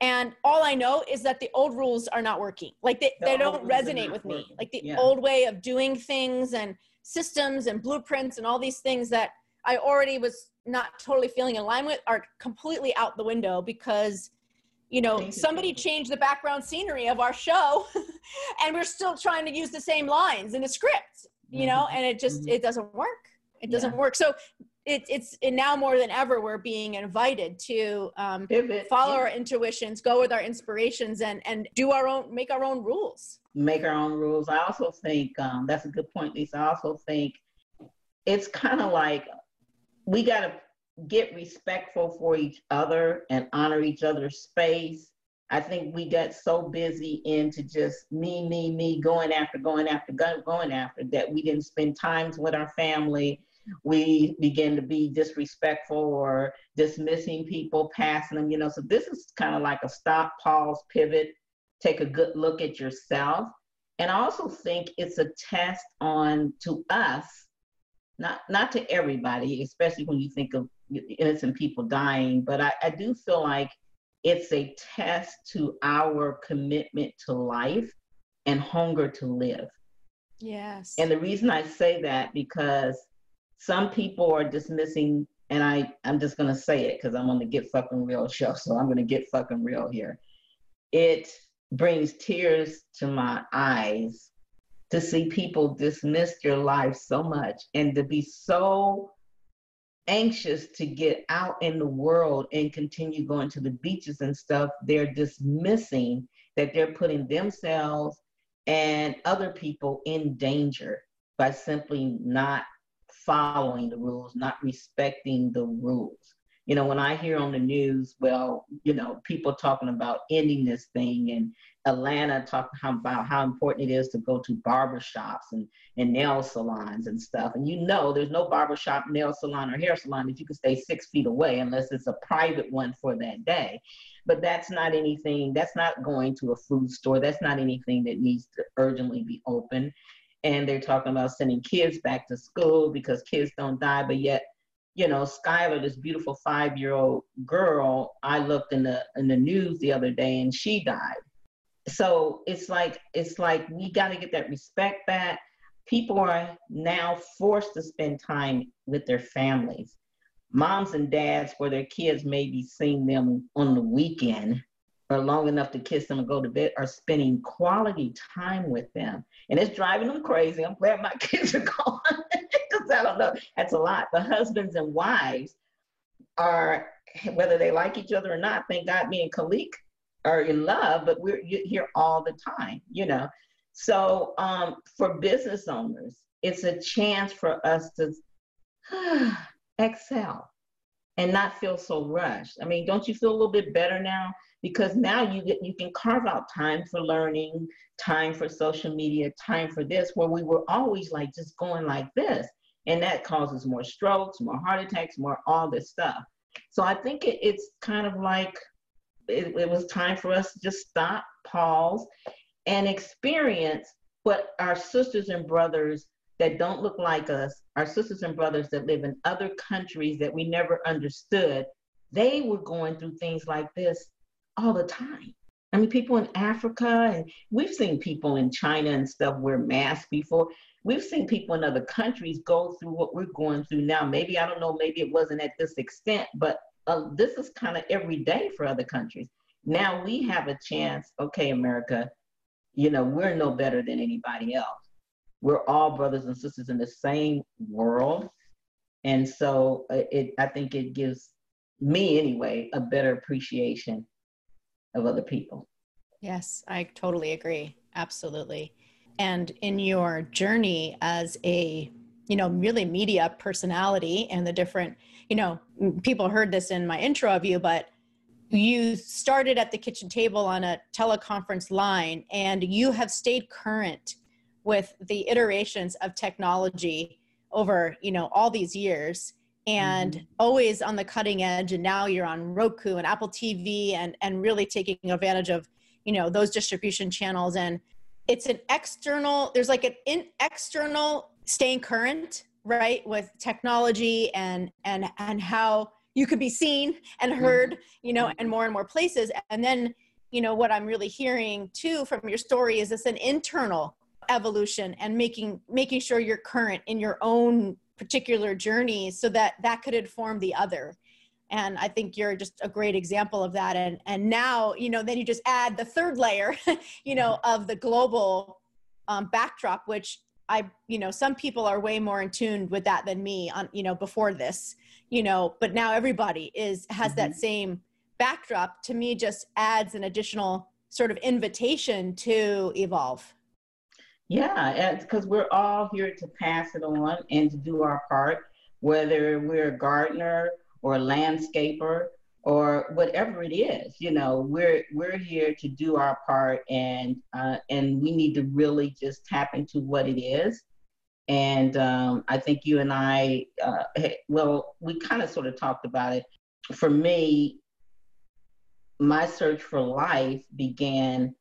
And all I know is that the old rules are not working. Like they, the they don't resonate with working. me. Like the yeah. old way of doing things and systems and blueprints and all these things that I already was not totally feeling in line with are completely out the window because you know, somebody changed the background scenery of our show and we're still trying to use the same lines in a script, you know, and it just, it doesn't work. It doesn't yeah. work. So it, it's and now more than ever, we're being invited to um, Pivot. follow yeah. our intuitions, go with our inspirations and, and do our own, make our own rules. Make our own rules. I also think um, that's a good point, Lisa. I also think it's kind of like we got to get respectful for each other and honor each other's space. I think we got so busy into just me, me, me, going after, going after, going after that we didn't spend times with our family. We began to be disrespectful or dismissing people, passing them, you know. So this is kind of like a stop, pause, pivot, take a good look at yourself. And I also think it's a test on to us, not, not to everybody, especially when you think of innocent people dying, but I, I do feel like it's a test to our commitment to life and hunger to live. Yes. And the reason I say that, because some people are dismissing, and I, I'm just going to say it because I'm on the Get Fucking Real show, so I'm going to get fucking real here. It brings tears to my eyes to see people dismiss your life so much and to be so anxious to get out in the world and continue going to the beaches and stuff. They're dismissing that they're putting themselves and other people in danger by simply not following the rules, not respecting the rules. You know, when I hear on the news, well, you know, people talking about ending this thing, and Atlanta talking about how important it is to go to barbershops and, and nail salons and stuff. And you know, there's no barbershop, nail salon, or hair salon that you can stay six feet away unless it's a private one for that day. But that's not anything, that's not going to a food store. That's not anything that needs to urgently be open. And they're talking about sending kids back to school because kids don't die, but yet, you know, Skylar, this beautiful five-year-old girl, I looked in the in the news the other day and she died. So it's like, it's like we got to get that respect back. People are now forced to spend time with their families. Moms and dads where their kids may be seeing them on the weekend or long enough to kiss them and go to bed are spending quality time with them. And it's driving them crazy. I'm glad my kids are gone. I don't know. That's a lot. But husbands and wives are, whether they like each other or not, thank God me and Khalid are in love, but we're here all the time, you know. So um, for business owners, it's a chance for us to uh, excel and not feel so rushed. I mean, don't you feel a little bit better now? Because now you get, you can carve out time for learning, time for social media, time for this, where we were always like just going like this. And that causes more strokes, more heart attacks, more all this stuff. So I think it, it's kind of like it, it was time for us to just stop, pause, and experience what our sisters and brothers that don't look like us, our sisters and brothers that live in other countries that we never understood, they were going through things like this all the time. I mean, people in Africa, and we've seen people in China and stuff wear masks before. We've seen people in other countries go through what we're going through now. Maybe, I don't know, maybe it wasn't at this extent, but uh, this is kind of every day for other countries. Now we have a chance, okay, America, you know, we're no better than anybody else. We're all brothers and sisters in the same world. And so it, I think it gives me, anyway, a better appreciation of other people. Yes, I totally agree. Absolutely. And in your journey as a, you know, really media personality and the different, you know, people heard this in my intro of you, but you started at the kitchen table on a teleconference line, and you have stayed current with the iterations of technology over, you know, all these years. And always on the cutting edge, and now you're on Roku and Apple T V and, and really taking advantage of, you know, those distribution channels. And it's an external, there's like an in, external staying current, right, with technology and, and, and how you could be seen and heard, you know, in more and more places. And then, you know, what I'm really hearing too from your story is this an internal evolution and making, making sure you're current in your own particular journey so that that could inform the other. And I think you're just a great example of that. And, and now, you know, then you just add the third layer, you know, of the global um, backdrop, which I, you know, some people are way more in tune with that than me on, you know, before this, you know, but now everybody is, has mm-hmm. that same backdrop. To me, just adds an additional sort of invitation to evolve. Yeah, because we're all here to pass it on and to do our part, whether we're a gardener or a landscaper or whatever it is. You know, we're we're here to do our part, and uh, and we need to really just tap into what it is. And um, I think you and I, uh, well, we kind of sort of talked about it. For me, my search for life began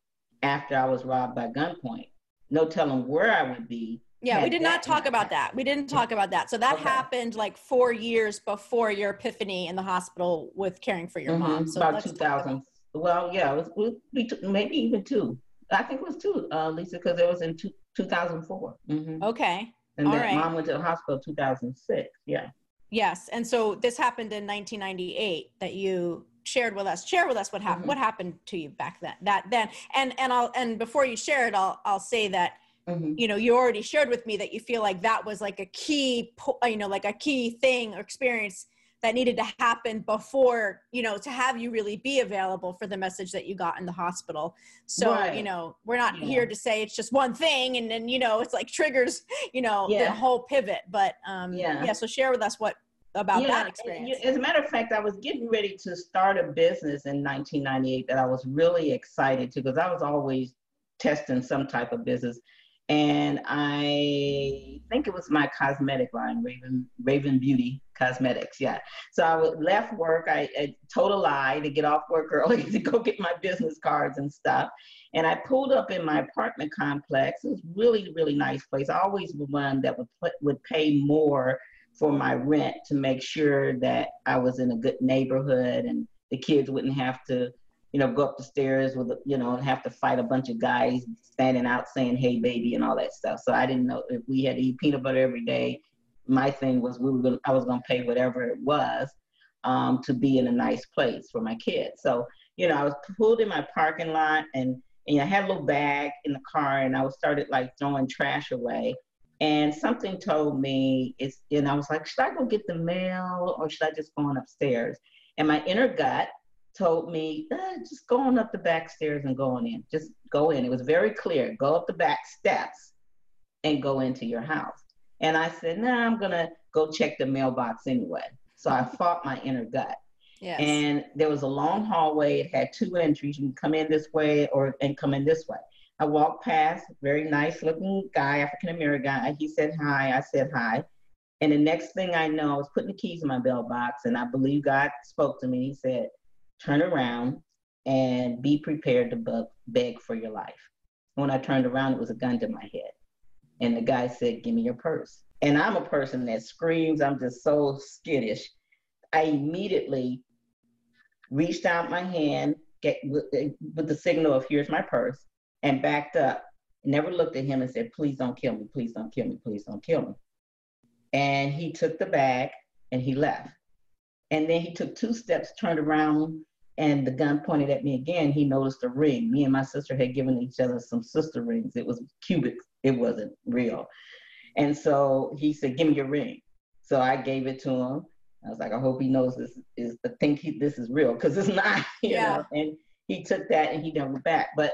after I was robbed by gunpoint. No telling where I would be. Yeah, we did not talk about that. We didn't talk about that. So that okay. happened like four years before your epiphany in the hospital with caring for your mm-hmm. mom. So about two thousand. Well, yeah, it was, it was maybe even two. I think it was two, uh, Lisa, because it was in two, two thousand four. Mm-hmm. Okay. And then right. mom went to the hospital in two thousand six. Yeah. Yes. And so this happened in nineteen ninety-eight that you shared with us, share with us what happened, mm-hmm. what happened to you back then, that then. And, and I'll, and before you share it, I'll, I'll say that, mm-hmm. you know, you already shared with me that you feel like that was like a key, po- you know, like a key thing or experience that needed to happen before, you know, to have you really be available for the message that you got in the hospital. So, right. you know, we're not yeah. here to say it's just one thing and then, you know, it's like triggers, you know, yeah. the whole pivot. But um, yeah. yeah, so share with us what about yeah. that experience. As a matter of fact, I was getting ready to start a business in nineteen ninety-eight that I was really excited to, because I was always testing some type of business. And I think it was my cosmetic line, Raven, Raven Beauty Cosmetics. Yeah. So I left work. I, I told a lie to get off work early to go get my business cards and stuff. And I pulled up in my apartment complex. It was really, really nice place. I always was one that would put, would pay more for my rent to make sure that I was in a good neighborhood and the kids wouldn't have to, you know, go up the stairs with, you know, and have to fight a bunch of guys standing out saying, hey, baby, and all that stuff. So I didn't know if we had to eat peanut butter every day. My thing was we were gonna, I was going to pay whatever it was um, to be in a nice place for my kids. So, you know, I was pulled in my parking lot and, and I had a little bag in the car and I was started like throwing trash away. And something told me, it's, and I was like, should I go get the mail or should I just go on upstairs? And my inner gut told me, eh, just go on up the back stairs and go on in. Just go in. It was very clear. Go up the back steps and go into your house. And I said, no, nah, I'm going to go check the mailbox anyway. So I fought my inner gut. Yes. And there was a long hallway. It had two entries. You can come in this way or and come in this way. I walked past a very nice looking guy, African-American guy. He said hi. I said hi. And the next thing I know, I was putting the keys in my mailbox. And I believe God spoke to me. He said, turn around and be prepared to bug, beg for your life. When I turned around, it was a gun to my head. And the guy said, give me your purse. And I'm a person that screams. I'm just so skittish. I immediately reached out my hand get, with, with the signal of here's my purse and backed up. Never looked at him and said, please don't kill me. Please don't kill me. Please don't kill me. And he took the bag and he left. And then he took two steps, turned around, and the gun pointed at me again. He noticed a ring. Me and my sister had given each other some sister rings. It was cubic. It wasn't real. And so he said, give me your ring. So I gave it to him. I was like, I hope he knows this is, I think he, this is real, because it's not, you yeah. know. And he took that and he never back. But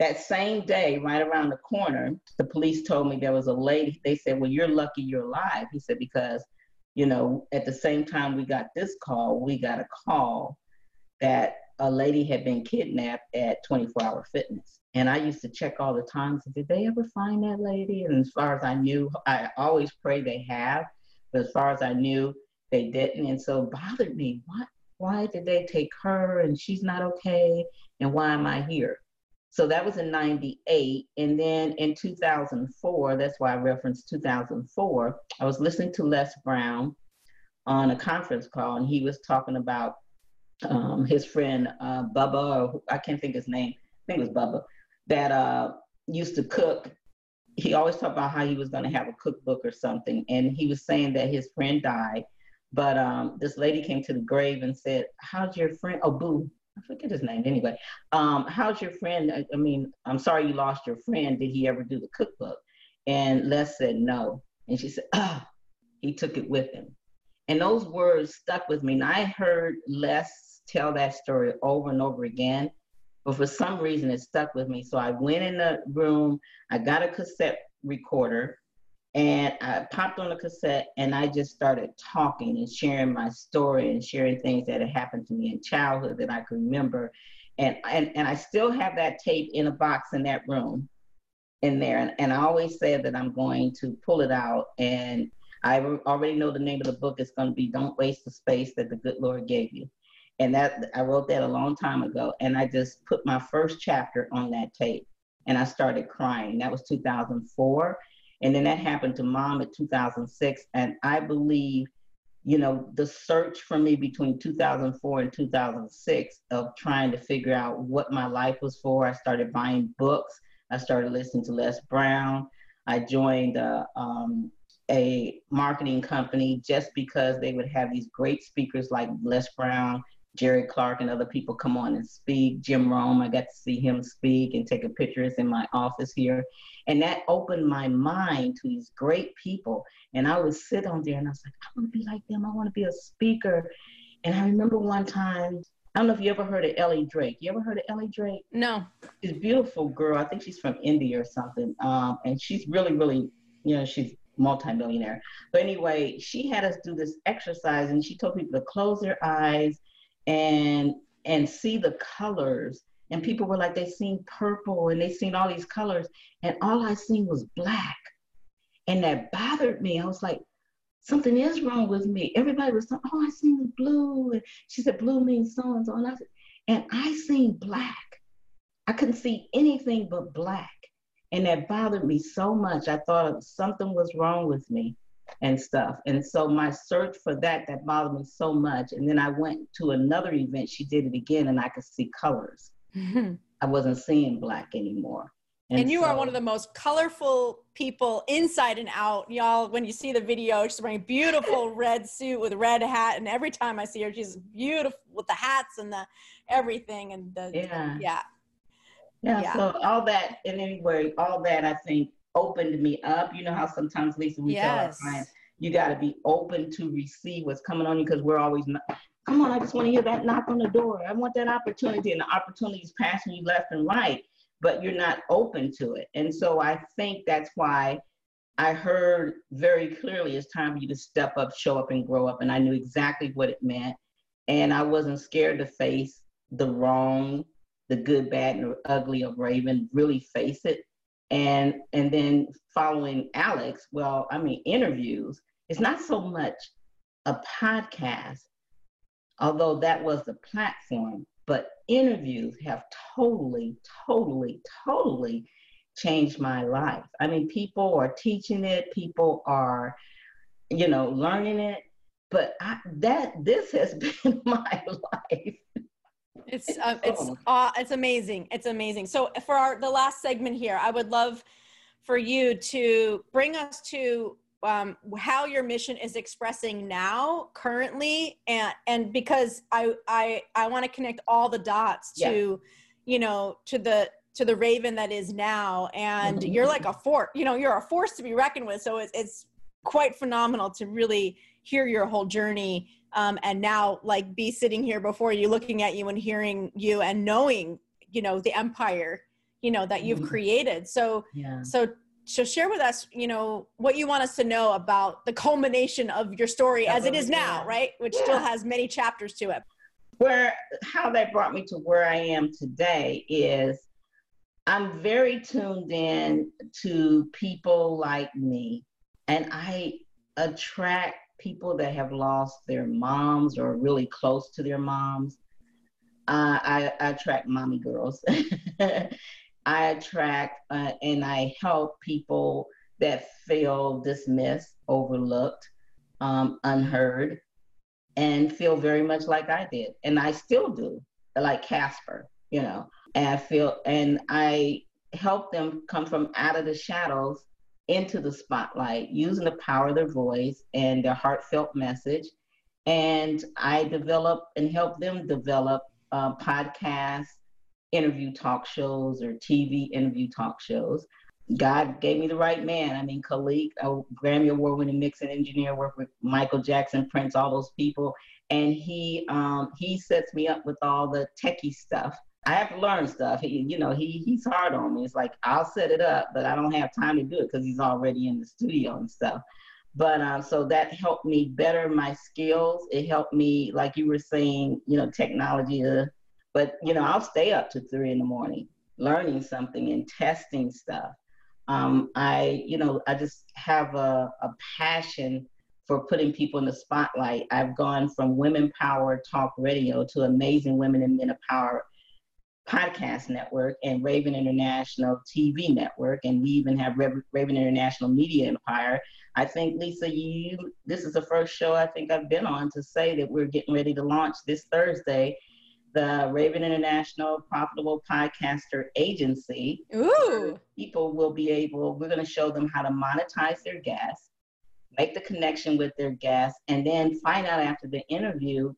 that same day, right around the corner, the police told me there was a lady. They said, well, you're lucky you're alive. He said, because, you know, at the same time we got this call, we got a call that a lady had been kidnapped at twenty-four hour fitness. And I used to check all the time. So did they ever find that lady? And as far as I knew, I always pray they have, but as far as I knew, they didn't. And so it bothered me. Why, why did they take her and she's not okay? And why am I here? So that was in ninety-eight. And then in two thousand four, that's why I referenced two thousand four, I was listening to Les Brown on a conference call, and he was talking about um, his friend uh, Bubba, or I can't think his name, I think it was Bubba, that uh, used to cook. He always talked about how he was going to have a cookbook or something, and he was saying that his friend died, but um, this lady came to the grave and said, how's your friend, oh, Boo, I forget his name anyway. Um, how's your friend? I, I mean, I'm sorry you lost your friend. Did he ever do the cookbook? And Les said no. And she said, oh, he took it with him. And those words stuck with me. And I heard Les tell that story over and over again, but for some reason it stuck with me. So I went in the room, I got a cassette recorder, and I popped on the cassette and I just started talking and sharing my story and sharing things that had happened to me in childhood that I could remember. And, and, and I still have that tape in a box in that room in there. And, and I always said that I'm going to pull it out. And I already know the name of the book. It's going to be Don't Waste the Space That the Good Lord Gave You. And that I wrote that a long time ago. And I just put my first chapter on that tape and I started crying. That was two thousand four. And then that happened to Mom in two thousand six. And I believe, you know, the search for me between two thousand four and two thousand six of trying to figure out what my life was for. I started buying books. I started listening to Les Brown. I joined a, um, a marketing company just because they would have these great speakers like Les Brown, Jerry Clark and other people come on and speak. Jim Rome, I got to see him speak and taking pictures in my office here. And that opened my mind to these great people. And I would sit on there and I was like, I want to be like them. I want to be a speaker. And I remember one time, I don't know if you ever heard of Ellie Drake. You ever heard of Ellie Drake? No. She's a beautiful girl. I think she's from India or something. Um, and she's really, really, you know, she's multimillionaire. But anyway, she had us do this exercise and she told people to close their eyes and and see the colors. And people were like, they seen purple and they seen all these colors. And all I seen was black. And that bothered me. I was like, something is wrong with me. Everybody was like, oh, I seen blue. And she said, blue means so and so. And I said, and I seen black. I couldn't see anything but black. And that bothered me so much. I thought something was wrong with me and stuff. And so my search for that, that bothered me so much. And then I went to another event. She did it again, and I could see colors. Mm-hmm. I wasn't seeing black anymore. And, and you so, are one of the most colorful people inside and out. Y'all, when you see the video, she's wearing a beautiful red suit with a red hat. And every time I see her, she's beautiful with the hats and the everything. And the, yeah. yeah. Yeah, yeah, so all that, and anyway, all that I think opened me up. You know how sometimes, Lisa, we yes. tell our clients, you got to be open to receive what's coming on you, because we're always, not, come on, I just want to hear that knock on the door. I want that opportunity, and the opportunity is passing you left and right, but you're not open to it. And so I think that's why I heard very clearly, it's time for you to step up, show up, and grow up. And I knew exactly what it meant. And I wasn't scared to face the wrong, the good, bad, and ugly of Raven, really face it. And and then following Alex, well, I mean, interviews, it's not so much a podcast, although that was the platform, but interviews have totally, totally, totally changed my life. I mean, people are teaching it, people are, you know, learning it, but I, that this has been my life. It's uh, it's uh, it's amazing. It's amazing. So for our the last segment here, I would love for you to bring us to um, how your mission is expressing now, currently, and and because I I I want to connect all the dots to, yeah. you know, to the to the Raven that is now, and mm-hmm. you're like a force. You know, you're a force to be reckoned with. So it's it's quite phenomenal to really hear your whole journey. Um, and now, like, be sitting here before you, looking at you and hearing you and knowing, you know, the empire, you know, that you've mm-hmm. created. So, yeah. so, so share with us, you know, what you want us to know about the culmination of your story as it is now, right? Which yeah. still has many chapters to it. Where, how that brought me to where I am today is I'm very tuned in to people like me, and I attract people that have lost their moms or really close to their moms. Uh, I, I attract mommy girls. I attract uh, and I help people that feel dismissed, overlooked, um, unheard, and feel very much like I did. And I still do, like Casper, you know, and I feel, and I help them come from out of the shadows into the spotlight, using the power of their voice and their heartfelt message. And I develop and help them develop uh, podcasts, interview talk shows, or T V interview talk shows. God gave me the right man. I mean, Khalid, a Grammy Award-winning mixing engineer, worked with Michael Jackson, Prince, all those people. And he um, he sets me up with all the techie stuff. I have to learn stuff. He, you know, he he's hard on me. It's like, I'll set it up, but I don't have time to do it because he's already in the studio and stuff. But um, so that helped me better my skills. It helped me, like you were saying, you know, technology. Uh, but, you know, I'll stay up to three in the morning learning something and testing stuff. Um, I, you know, I just have a, a passion for putting people in the spotlight. I've gone from Women Power Talk Radio to Amazing Women and Men of Power podcast network and Raven International T V network, and we even have Re- Raven International Media Empire. I think, Lisa, you this is the first show I think I've been on to say that we're getting ready to launch this Thursday the Raven International Profitable Podcaster Agency. Ooh! People will be able, we're going to show them how to monetize their guests, make the connection with their guests, and then find out after the interview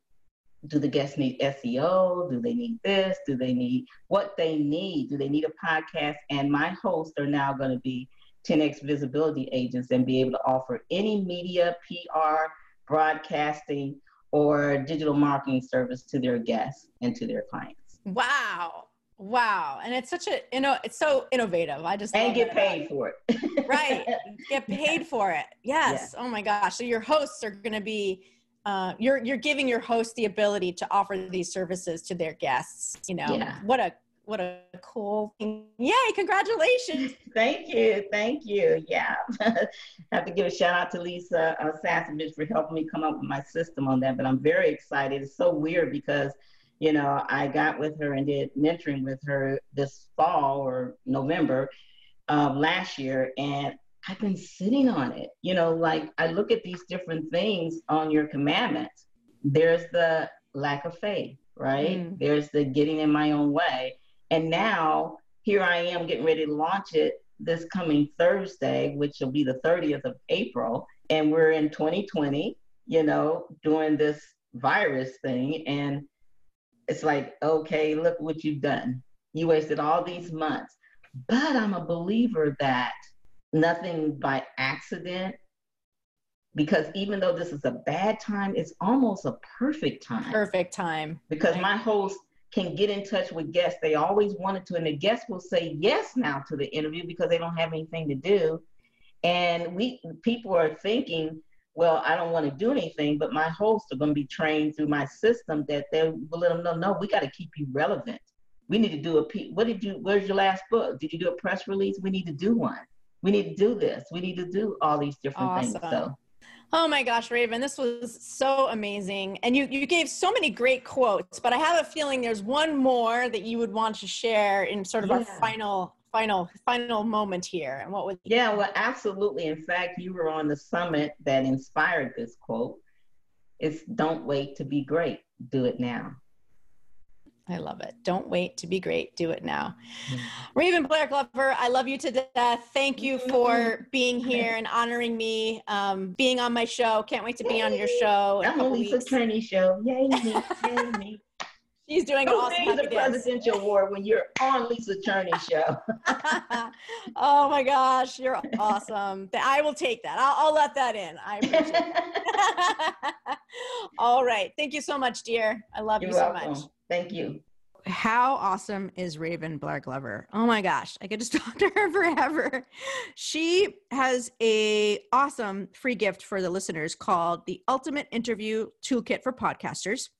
do the guests need S E O? Do they need this? Do they need what they need? Do they need a podcast? And my hosts are now going to be ten X visibility agents and be able to offer any media, P R, broadcasting, or digital marketing service to their guests and to their clients. Wow. Wow. And it's such a, you know, it's so innovative. I just And get paid for it. Right. Get paid for it. Yes. Yeah. Oh my gosh. So your hosts are going to be, uh, you're, you're giving your hosts the ability to offer these services to their guests. You know, yeah. what a, what a cool thing. Yay. Congratulations. Thank you. Thank you. Yeah. I have to give a shout out to Lisa uh, Sasevich for helping me come up with my system on that, but I'm very excited. It's so weird because you know, I got with her and did mentoring with her this fall or November of last year, and I've been sitting on it. You know, like I look at these different things on your commandments. There's the lack of faith, right? Mm. There's the getting in my own way. And now here I am getting ready to launch it this coming Thursday, which will be the thirtieth of April. And we're in twenty twenty, you know, doing this virus thing. And it's like, okay, look what you've done. You wasted all these months. But I'm a believer that nothing by accident, because even though this is a bad time, it's almost a perfect time. Perfect time. Because my host can get in touch with guests. They always wanted to, and the guests will say yes now to the interview because they don't have anything to do. And we people are thinking, well, I don't want to do anything, but my hosts are going to be trained through my system that they will let them know, no, we got to keep you relevant. We need to do a, P- what did you, where's your last book? Did you do a press release? We need to do one. We need to do this. We need to do all these different awesome. things. So. Oh my gosh, Raven, this was so amazing. And you, you gave so many great quotes, but I have a feeling there's one more that you would want to share in sort of yeah. our final Final, final moment here. And what was? Yeah, well, absolutely. In fact, you were on the summit that inspired this quote. It's don't wait to be great. Do it now. I love it. Don't wait to be great. Do it now. Mm-hmm. Raven Blair Glover, I love you to death. Thank you for being here and honoring me, um, being on my show. Can't wait to Yay. be on your show. I'm on Lisa Cherney show. Yay me. Yay me. He's doing an awesome happy dance. Who wins the presidential award when you're on Lisa Cherney's show? Oh my gosh, you're awesome. I will take that. I'll, I'll let that in. I appreciate that. All right. Thank you so much, dear. I love you're you so welcome. much. Thank you. How awesome is Raven Blair Glover? Oh my gosh, I could just talk to her forever. She has a awesome free gift for the listeners called the Ultimate Interview Toolkit for Podcasters.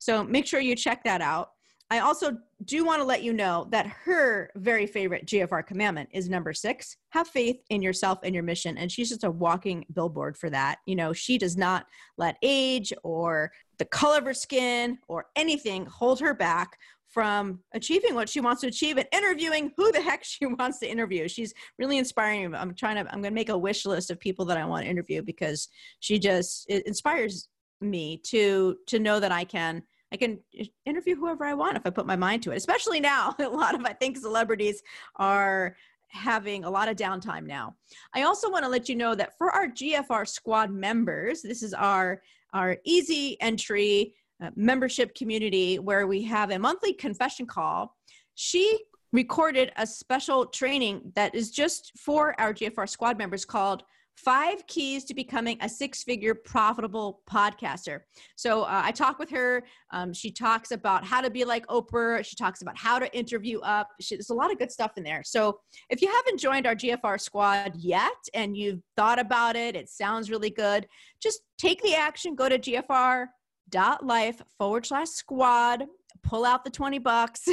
So make sure you check that out. I also do want to let you know that her very favorite G F R commandment is number six, have faith in yourself and your mission. And she's just a walking billboard for that. You know, she does not let age or the color of her skin or anything hold her back from achieving what she wants to achieve and interviewing who the heck she wants to interview. She's really inspiring. I'm trying to, I'm going to make a wish list of people that I want to interview because she just it inspires me to, to know that I can, I can interview whoever I want if I put my mind to it, especially now. A lot of, I think celebrities are having a lot of downtime now. I also want to let you know that for our G F R squad members, this is our, our easy entry uh, membership community where we have a monthly confession call. She recorded a special training that is just for our G F R squad members called Five Keys to Becoming a Six-Figure Profitable Podcaster. So uh, I talk with her. Um, she talks about how to be like Oprah. She talks about how to interview up. She, there's a lot of good stuff in there. So if you haven't joined our G F R squad yet and you've thought about it, it sounds really good, just take the action. Go to gfr.life forward slash squad. Pull out the twenty bucks,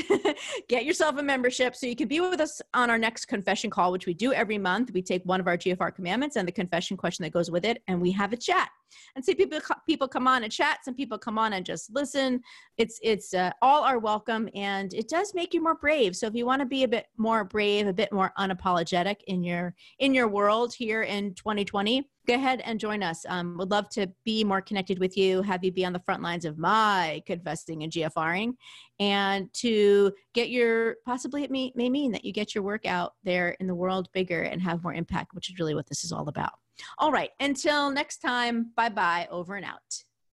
get yourself a membership so you can be with us on our next confession call, which we do every month. We take one of our G F R commandments and the confession question that goes with it, and we have a chat. And see, people people come on and chat. Some people come on and just listen. It's it's uh, all are welcome, and it does make you more brave. So if you want to be a bit more brave, a bit more unapologetic in your in your world here in twenty twenty, go ahead and join us. Um, would love to be more connected with you, have you be on the front lines of my confessing and GFRing, and to get your possibly it may, may mean that you get your work out there in the world bigger and have more impact, which is really what this is all about. All right. Until next time, bye-bye, over and out.